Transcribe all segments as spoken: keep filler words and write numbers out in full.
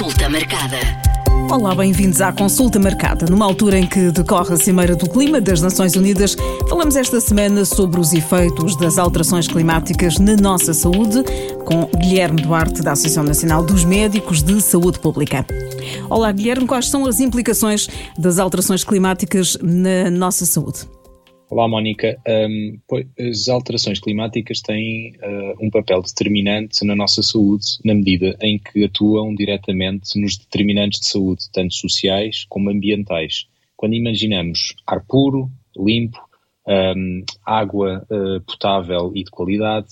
Consulta marcada. Olá, bem-vindos à Consulta Marcada. Numa altura em que decorre a Cimeira do Clima das Nações Unidas, falamos esta semana sobre os efeitos das alterações climáticas na nossa saúde, com Guilherme Duarte, da Associação Nacional dos Médicos de Saúde Pública. Olá, Guilherme, quais são as implicações das alterações climáticas na nossa saúde? Olá, Mónica. Um, as alterações climáticas têm uh, um papel determinante na nossa saúde, na medida em que atuam diretamente nos determinantes de saúde, tanto sociais como ambientais. Quando imaginamos ar puro, limpo, um, água uh, potável e de qualidade,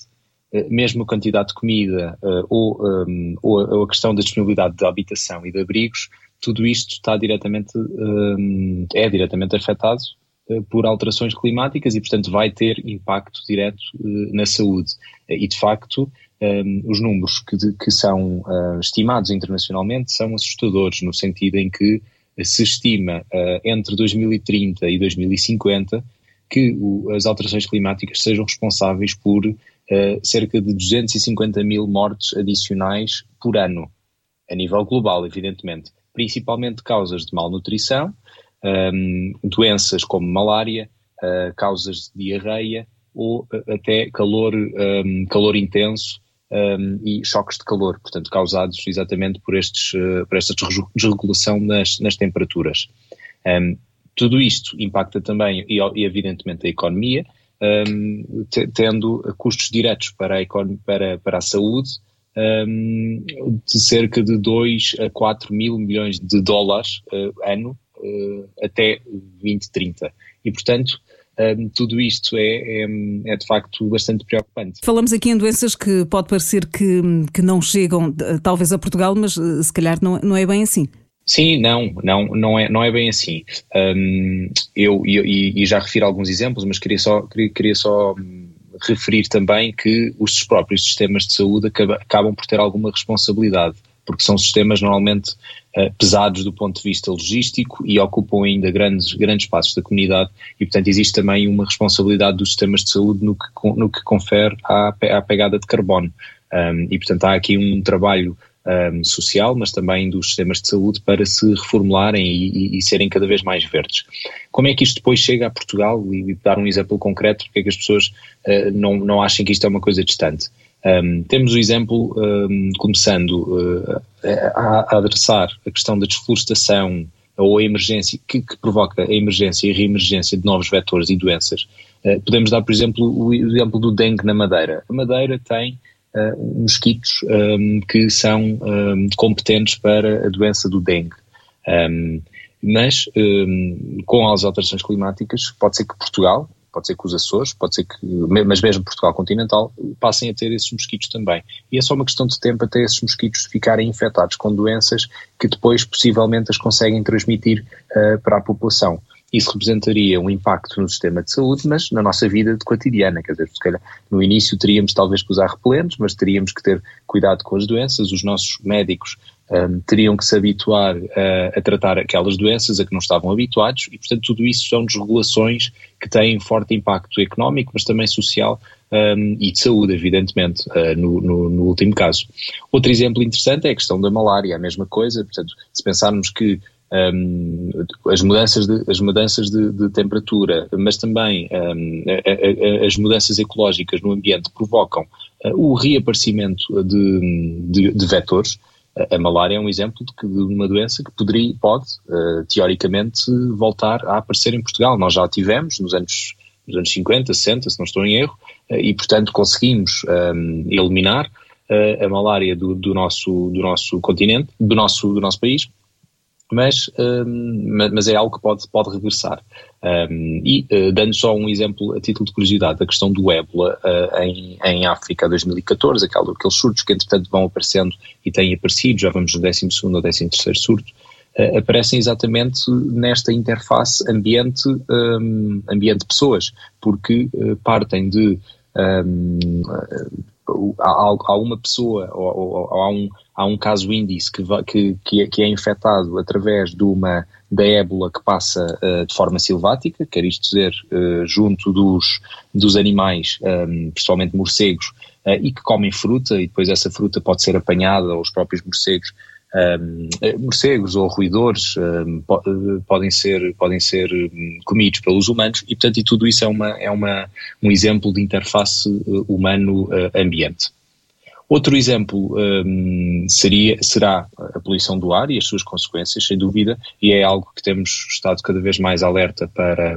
uh, mesmo a quantidade de comida uh, ou, um, ou a questão da disponibilidade de habitação e de abrigos, tudo isto está diretamente, um, é diretamente afetado por alterações climáticas e, portanto, vai ter impacto direto uh, na saúde. E, de facto, um, os números que, de, que são uh, estimados internacionalmente são assustadores, no sentido em que se estima uh, entre dois mil e trinta e dois mil e cinquenta que o, as alterações climáticas sejam responsáveis por uh, cerca de duzentos e cinquenta mil mortes adicionais por ano, a nível global, evidentemente, principalmente causas de malnutrição, Um, doenças como malária, uh, causas de diarreia ou uh, até calor, um, calor intenso um, e choques de calor, portanto causados exatamente por, estes, uh, por esta desregulação nas, nas temperaturas. Um, tudo isto impacta também e evidentemente a economia, um, tendo custos diretos para a, economia, para, para a saúde um, de cerca de dois a quatro mil milhões de dólares uh, ano, até vinte trinta. E, portanto, tudo isto é, é, é de facto bastante preocupante. Falamos aqui em doenças que pode parecer que, que não chegam talvez a Portugal, mas se calhar não, não é bem assim. Sim, não, não, não, é, não é bem assim. Um, eu, eu e já refiro alguns exemplos, mas queria só, queria, queria só referir também que os próprios sistemas de saúde acabam, acabam por ter alguma responsabilidade, porque são sistemas normalmente uh, pesados do ponto de vista logístico e ocupam ainda grandes, grandes espaços da comunidade e, portanto, existe também uma responsabilidade dos sistemas de saúde no que, no que confere à, à pegada de carbono. Um, e, portanto, há aqui um trabalho um, social, mas também dos sistemas de saúde para se reformularem e, e, e serem cada vez mais verdes. Como é que isto depois chega a Portugal? E, e dar um exemplo concreto, porque é que as pessoas uh, não, não acham que isto é uma coisa distante. Um, temos o exemplo, um, começando uh, a, a adressar a questão da desflorestação ou a emergência, que, que provoca a emergência e a reemergência de novos vetores e doenças. Uh, podemos dar, por exemplo, o exemplo do dengue na Madeira. A Madeira tem uh, mosquitos um, que são um, competentes para a doença do dengue. Um, mas, um, com as alterações climáticas, pode ser que Portugal, pode ser que os Açores, pode ser que, mas mesmo Portugal continental, passem a ter esses mosquitos também. E é só uma questão de tempo até esses mosquitos ficarem infectados com doenças que depois possivelmente as conseguem transmitir uh, para a população. Isso representaria um impacto no sistema de saúde, mas na nossa vida cotidiana, quer dizer, se calhar no início teríamos talvez que usar repelentes, mas teríamos que ter cuidado com as doenças, os nossos médicos um, teriam que se habituar a, a tratar aquelas doenças a que não estavam habituados e, portanto, tudo isso são desregulações que têm forte impacto económico, mas também social um, e de saúde, evidentemente, uh, no, no, no último caso. Outro exemplo interessante é a questão da malária, a mesma coisa, portanto, se pensarmos que Um, as mudanças, de, as mudanças de, de temperatura, mas também um, a, a, as mudanças ecológicas no ambiente provocam uh, o reaparecimento de, de, de vetores. A malária é um exemplo de, que, de uma doença que poderia, pode, uh, teoricamente, voltar a aparecer em Portugal. Nós já a tivemos nos anos, nos anos cinquenta, sessenta, se não estou em erro, uh, e, portanto, conseguimos um, eliminar uh, a malária do, do, nosso, do nosso continente, do nosso, do nosso país. Mas, mas é algo que pode, pode regressar. E dando só um exemplo a título de curiosidade, a questão do ébola em, em África dois mil e catorze, aqueles surtos que entretanto vão aparecendo e têm aparecido, já vamos no décimo segundo ou décimo terceiro surto, aparecem exatamente nesta interface ambiente-pessoas, porque partem de… Um, Há, há uma pessoa ou, ou, ou há, um, há um caso índice que, va, que, que, é, que é infectado através de uma, da ébola que passa uh, de forma silvática, quer isto dizer, uh, junto dos, dos animais, um, principalmente morcegos, uh, e que comem fruta e depois essa fruta pode ser apanhada ou os próprios morcegos Um, morcegos ou roedores um, po- podem ser, podem ser um, comidos pelos humanos e, portanto, e tudo isso é, uma, é uma, um exemplo de interface uh, humano-ambiente. Outro exemplo um, seria, será a poluição do ar e as suas consequências, sem dúvida, e é algo que temos estado cada vez mais alerta para,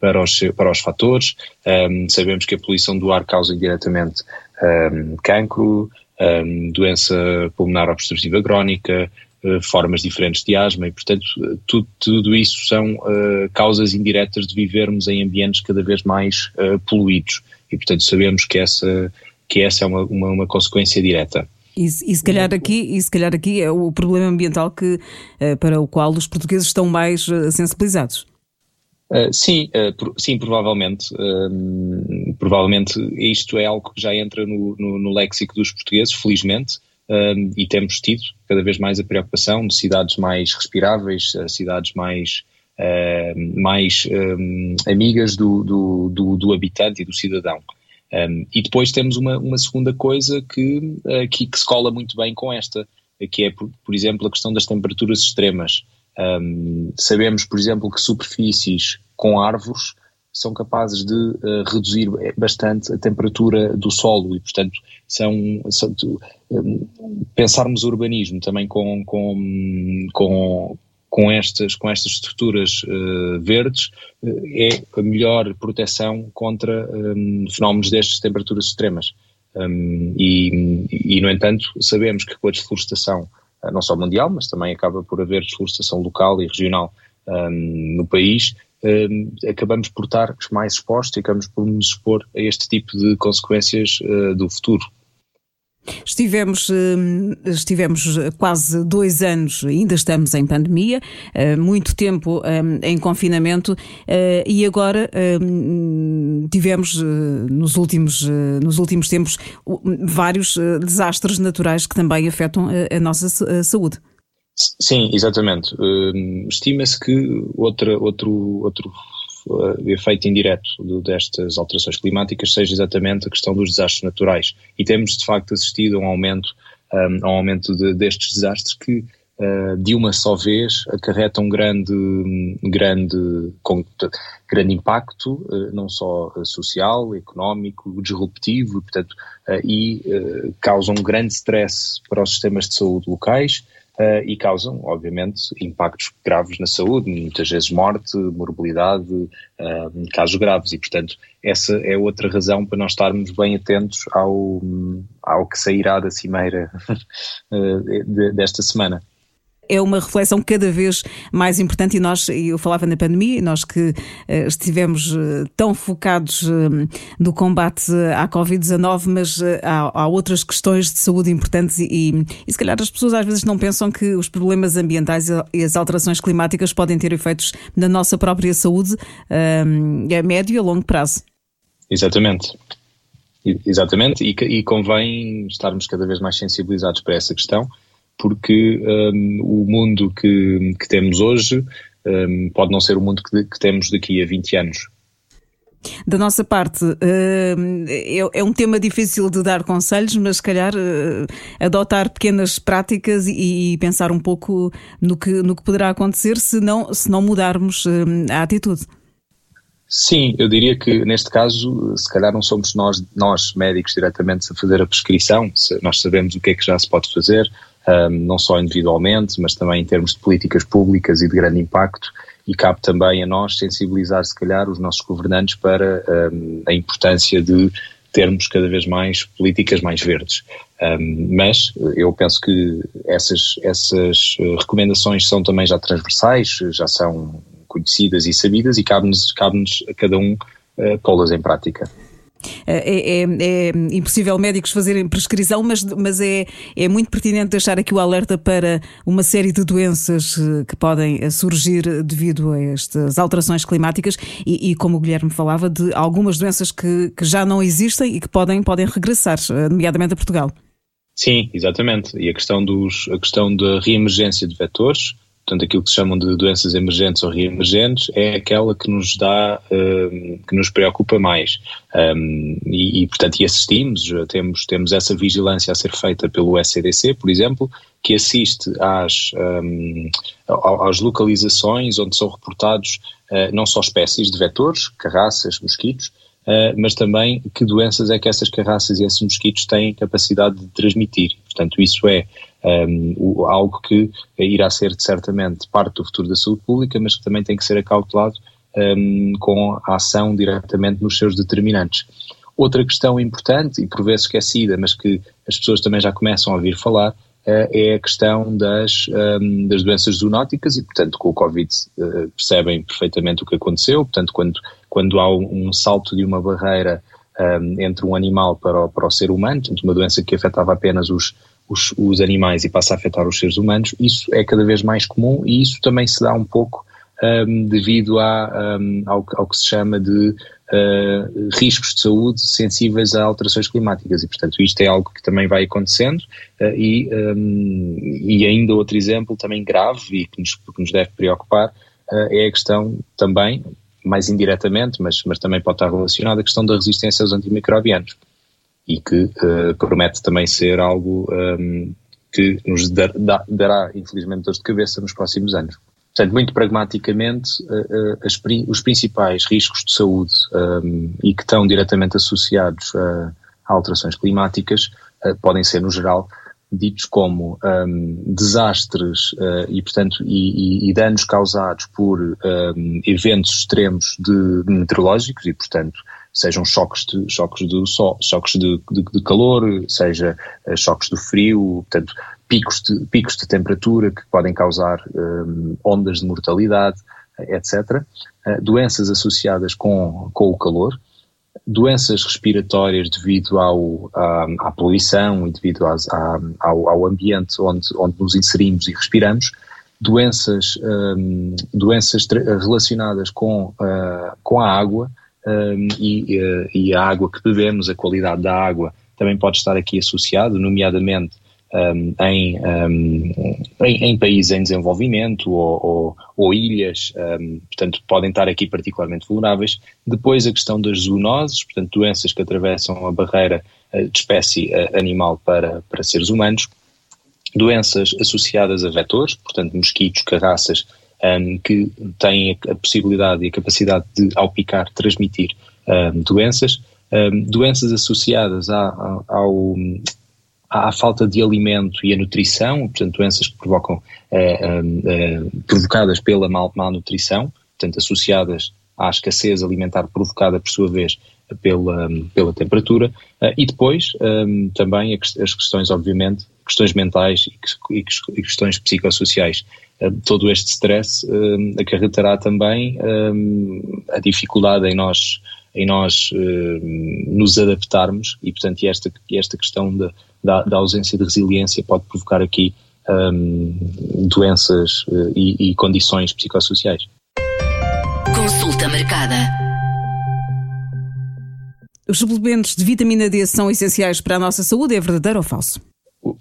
para, os, para os fatores. Um, sabemos que a poluição do ar causa indiretamente um, cancro, Um, doença pulmonar obstrutiva crónica, uh, formas diferentes de asma e, portanto, tudo, tudo isso são uh, causas indiretas de vivermos em ambientes cada vez mais uh, poluídos e, portanto, sabemos que essa, que essa é uma, uma, uma consequência direta. E, e, se calhar aqui, e se calhar aqui é o problema ambiental que, uh, para o qual os portugueses estão mais uh, sensibilizados. Uh, sim, uh, por, sim, provavelmente, um, provavelmente isto é algo que já entra no, no, no léxico dos portugueses, felizmente, um, e temos tido cada vez mais a preocupação de cidades mais respiráveis, cidades mais, uh, mais um, amigas do, do, do, do habitante e do cidadão. Um, e depois temos uma, uma segunda coisa que, uh, que, que se cola muito bem com esta, que é, por, por exemplo, a questão das temperaturas extremas. Um, sabemos, por exemplo, que superfícies com árvores são capazes de uh, reduzir bastante a temperatura do solo e, portanto, são, são um, pensarmos urbanismo também com, com, com, com, estas, com estas estruturas uh, verdes uh, é a melhor proteção contra um, fenómenos destas temperaturas extremas. Um, e, e, no entanto, sabemos que com a desflorestação não só mundial, mas também acaba por haver desflorestação local e regional um, no país, um, acabamos por estar mais expostos e acabamos por nos expor a este tipo de consequências uh, do futuro. Estivemos, estivemos quase dois anos, ainda estamos em pandemia, muito tempo em confinamento e agora tivemos nos últimos, nos últimos tempos vários desastres naturais que também afetam a nossa saúde. Sim, exatamente. Estima-se que outra, outro, outro efeito indireto destas alterações climáticas seja exatamente a questão dos desastres naturais. E temos, de facto, assistido a um aumento, um, a um aumento de, destes desastres que, uh, de uma só vez, acarretam grande, grande, com, grande impacto, uh, não só social, económico, disruptivo, portanto, uh, e uh, causam grande stress para os sistemas de saúde locais. Uh, e causam, obviamente, impactos graves na saúde, muitas vezes morte, morbilidade, uh, casos graves e, portanto, essa é outra razão para nós estarmos bem atentos ao, ao que sairá da Cimeira uh, desta semana. É uma reflexão cada vez mais importante e nós, eu falava na pandemia, nós que uh, estivemos uh, tão focados uh, no combate à Covid dezanove, mas uh, há, há outras questões de saúde importantes e, e, e se calhar as pessoas às vezes não pensam que os problemas ambientais e as alterações climáticas podem ter efeitos na nossa própria saúde uh, a médio e a longo prazo. Exatamente. Exatamente e, e convém estarmos cada vez mais sensibilizados para essa questão, porque um, o mundo que, que temos hoje um, pode não ser o mundo que, que temos daqui a vinte anos. Da nossa parte, um, é, é um tema difícil de dar conselhos, mas se calhar uh, adotar pequenas práticas e, e pensar um pouco no que, no que poderá acontecer se não, se não mudarmos um, a atitude. Sim, eu diria que neste caso, se calhar não somos nós, nós médicos diretamente a fazer a prescrição, nós sabemos o que é que já se pode fazer, Um, não só individualmente, mas também em termos de políticas públicas e de grande impacto, e cabe também a nós sensibilizar, se calhar, os nossos governantes para um, a importância de termos cada vez mais políticas mais verdes. Um, mas eu penso que essas, essas recomendações são também já transversais, já são conhecidas e sabidas, e cabe-nos, cabe-nos a cada um uh, pô-las em prática. É, é, é impossível médicos fazerem prescrição, mas, mas é, é muito pertinente deixar aqui o alerta para uma série de doenças que podem surgir devido a estas alterações climáticas e, e como o Guilherme falava, de algumas doenças que, que já não existem e que podem, podem regressar, nomeadamente a Portugal. Sim, exatamente. E a questão, dos, a questão da reemergência de vetores, portanto, aquilo que se chamam de doenças emergentes ou reemergentes, é aquela que nos dá, um, que nos preocupa mais. Um, e, e, portanto, e assistimos, temos, temos essa vigilância a ser feita pelo S C D C, por exemplo, que assiste às, um, às localizações onde são reportados uh, não só espécies de vetores, carraças, mosquitos, Uh, mas também que doenças é que essas carraças e esses mosquitos têm capacidade de transmitir. Portanto, isso é um, algo que irá ser certamente parte do futuro da saúde pública, mas que também tem que ser acautelado um, com a ação diretamente nos seus determinantes. Outra questão importante, e por vezes esquecida, mas que as pessoas também já começam a ouvir falar, uh, é a questão das, um, das doenças zoonóticas e, portanto, com o Covid uh, percebem perfeitamente o que aconteceu. Portanto, quando Quando há um salto de uma barreira um, entre um animal para o, para o ser humano, portanto uma doença que afetava apenas os, os, os animais e passa a afetar os seres humanos, isso é cada vez mais comum e isso também se dá um pouco um, devido a, um, ao, ao que se chama de uh, riscos de saúde sensíveis a alterações climáticas e, portanto, isto é algo que também vai acontecendo uh, e, um, e ainda outro exemplo também grave e que nos, que nos deve preocupar uh, é a questão também, mais indiretamente, mas, mas também pode estar relacionada à questão da resistência aos antimicrobianos e que uh, promete também ser algo um, que nos dar, dar, dará, infelizmente, dor de cabeça nos próximos anos. Portanto, muito pragmaticamente, uh, uh, as, os principais riscos de saúde um, e que estão diretamente associados a, a alterações climáticas uh, podem ser, no geral, ditos como um, desastres uh, e, portanto, e, e, e danos causados por um, eventos extremos de, de meteorológicos e, portanto, sejam choques de, choques do sol, choques de, de, de calor, seja uh, choques do frio, portanto, picos de, picos de temperatura que podem causar um, ondas de mortalidade, etcétera. Uh, doenças associadas com, com o calor. Doenças respiratórias devido ao, à, à poluição e devido às, à, ao, ao ambiente onde, onde nos inserimos e respiramos, doenças, um, doenças relacionadas com, uh, com a água um, e, uh, e a água que bebemos, a qualidade da água também pode estar aqui associado, nomeadamente um, em, um, em, em países em desenvolvimento ou, ou, ou ilhas, um, portanto podem estar aqui particularmente vulneráveis. Depois a questão das zoonoses, portanto doenças que atravessam a barreira uh, de espécie uh, animal para, para seres humanos, doenças associadas a vetores, portanto mosquitos, carraças, um, que têm a possibilidade e a capacidade de, ao picar, transmitir um, doenças, um, doenças associadas a, a, ao... à falta de alimento e a nutrição, portanto doenças que provocam, eh, eh, provocadas pela mal, malnutrição, portanto associadas à escassez alimentar provocada por sua vez pela, pela temperatura, eh, e depois eh, também as questões, obviamente, questões mentais e questões psicossociais. Eh, todo este stress eh, acarretará também eh, a dificuldade em nós, em nós eh, nos adaptarmos e, portanto, esta, esta questão da Da, da ausência de resiliência pode provocar aqui um, doenças uh, e, e condições psicossociais. Consulta marcada. Os suplementos de vitamina D são essenciais para a nossa saúde, é verdadeiro ou falso?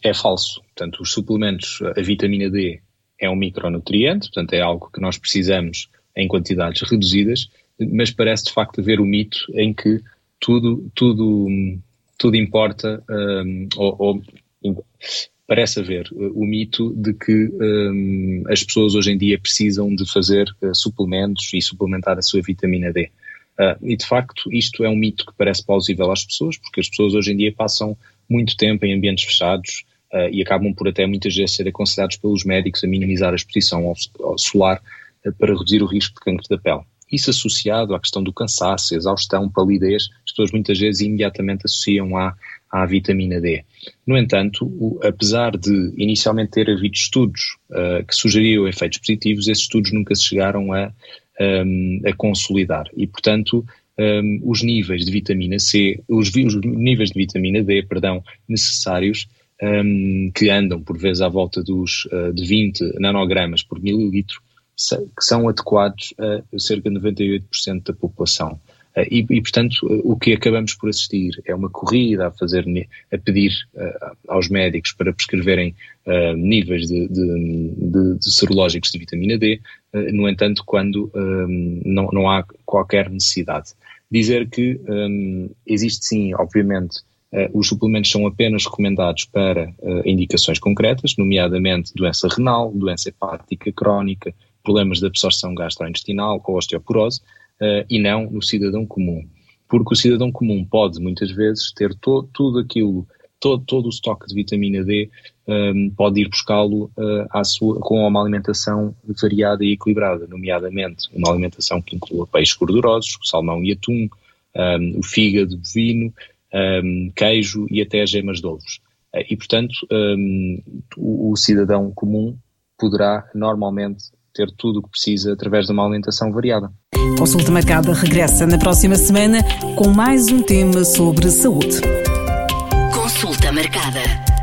É falso. Portanto, os suplementos, a vitamina D é um micronutriente, portanto é algo que nós precisamos em quantidades reduzidas, mas parece de facto haver o mito em que tudo... tudo Tudo importa, um, ou, ou parece haver uh, o mito de que um, as pessoas hoje em dia precisam de fazer uh, suplementos e suplementar a sua vitamina D. Uh, e de facto isto é um mito que parece plausível às pessoas, porque as pessoas hoje em dia passam muito tempo em ambientes fechados uh, e acabam por até muitas vezes ser aconselhados pelos médicos a minimizar a exposição ao, ao solar uh, para reduzir o risco de cancro da pele. Isso associado à questão do cansaço, exaustão, palidez, as pessoas muitas vezes imediatamente associam à, à vitamina D. No entanto, o, apesar de inicialmente ter havido estudos uh, que sugeriam efeitos positivos, esses estudos nunca se chegaram a, um, a consolidar e, portanto, um, os níveis de vitamina C, os, os níveis de vitamina D, perdão, necessários, um, que andam por vezes à volta dos uh, de vinte nanogramas por mililitro, que são adequados a cerca de noventa e oito por cento da população. E, e, portanto, o que acabamos por assistir é uma corrida a, fazer, a pedir aos médicos para prescreverem uh, níveis de, de, de, de serológicos de vitamina D, uh, no entanto, quando um, não, não há qualquer necessidade. Dizer que um, existe sim, obviamente, Uh, os suplementos são apenas recomendados para uh, indicações concretas, nomeadamente doença renal, doença hepática crónica, problemas de absorção gastrointestinal ou osteoporose, uh, e não no cidadão comum. Porque o cidadão comum pode, muitas vezes, ter to- tudo aquilo, to- todo o estoque de vitamina D, um, pode ir buscá-lo uh, à sua, com uma alimentação variada e equilibrada, nomeadamente uma alimentação que inclua peixes gordurosos, salmão e atum, um, o fígado bovino, Um, queijo e até gemas de ovos. E, portanto, um, o, o cidadão comum poderá normalmente ter tudo o que precisa através de uma alimentação variada. Consulta Marcada regressa na próxima semana com mais um tema sobre saúde. Consulta Marcada.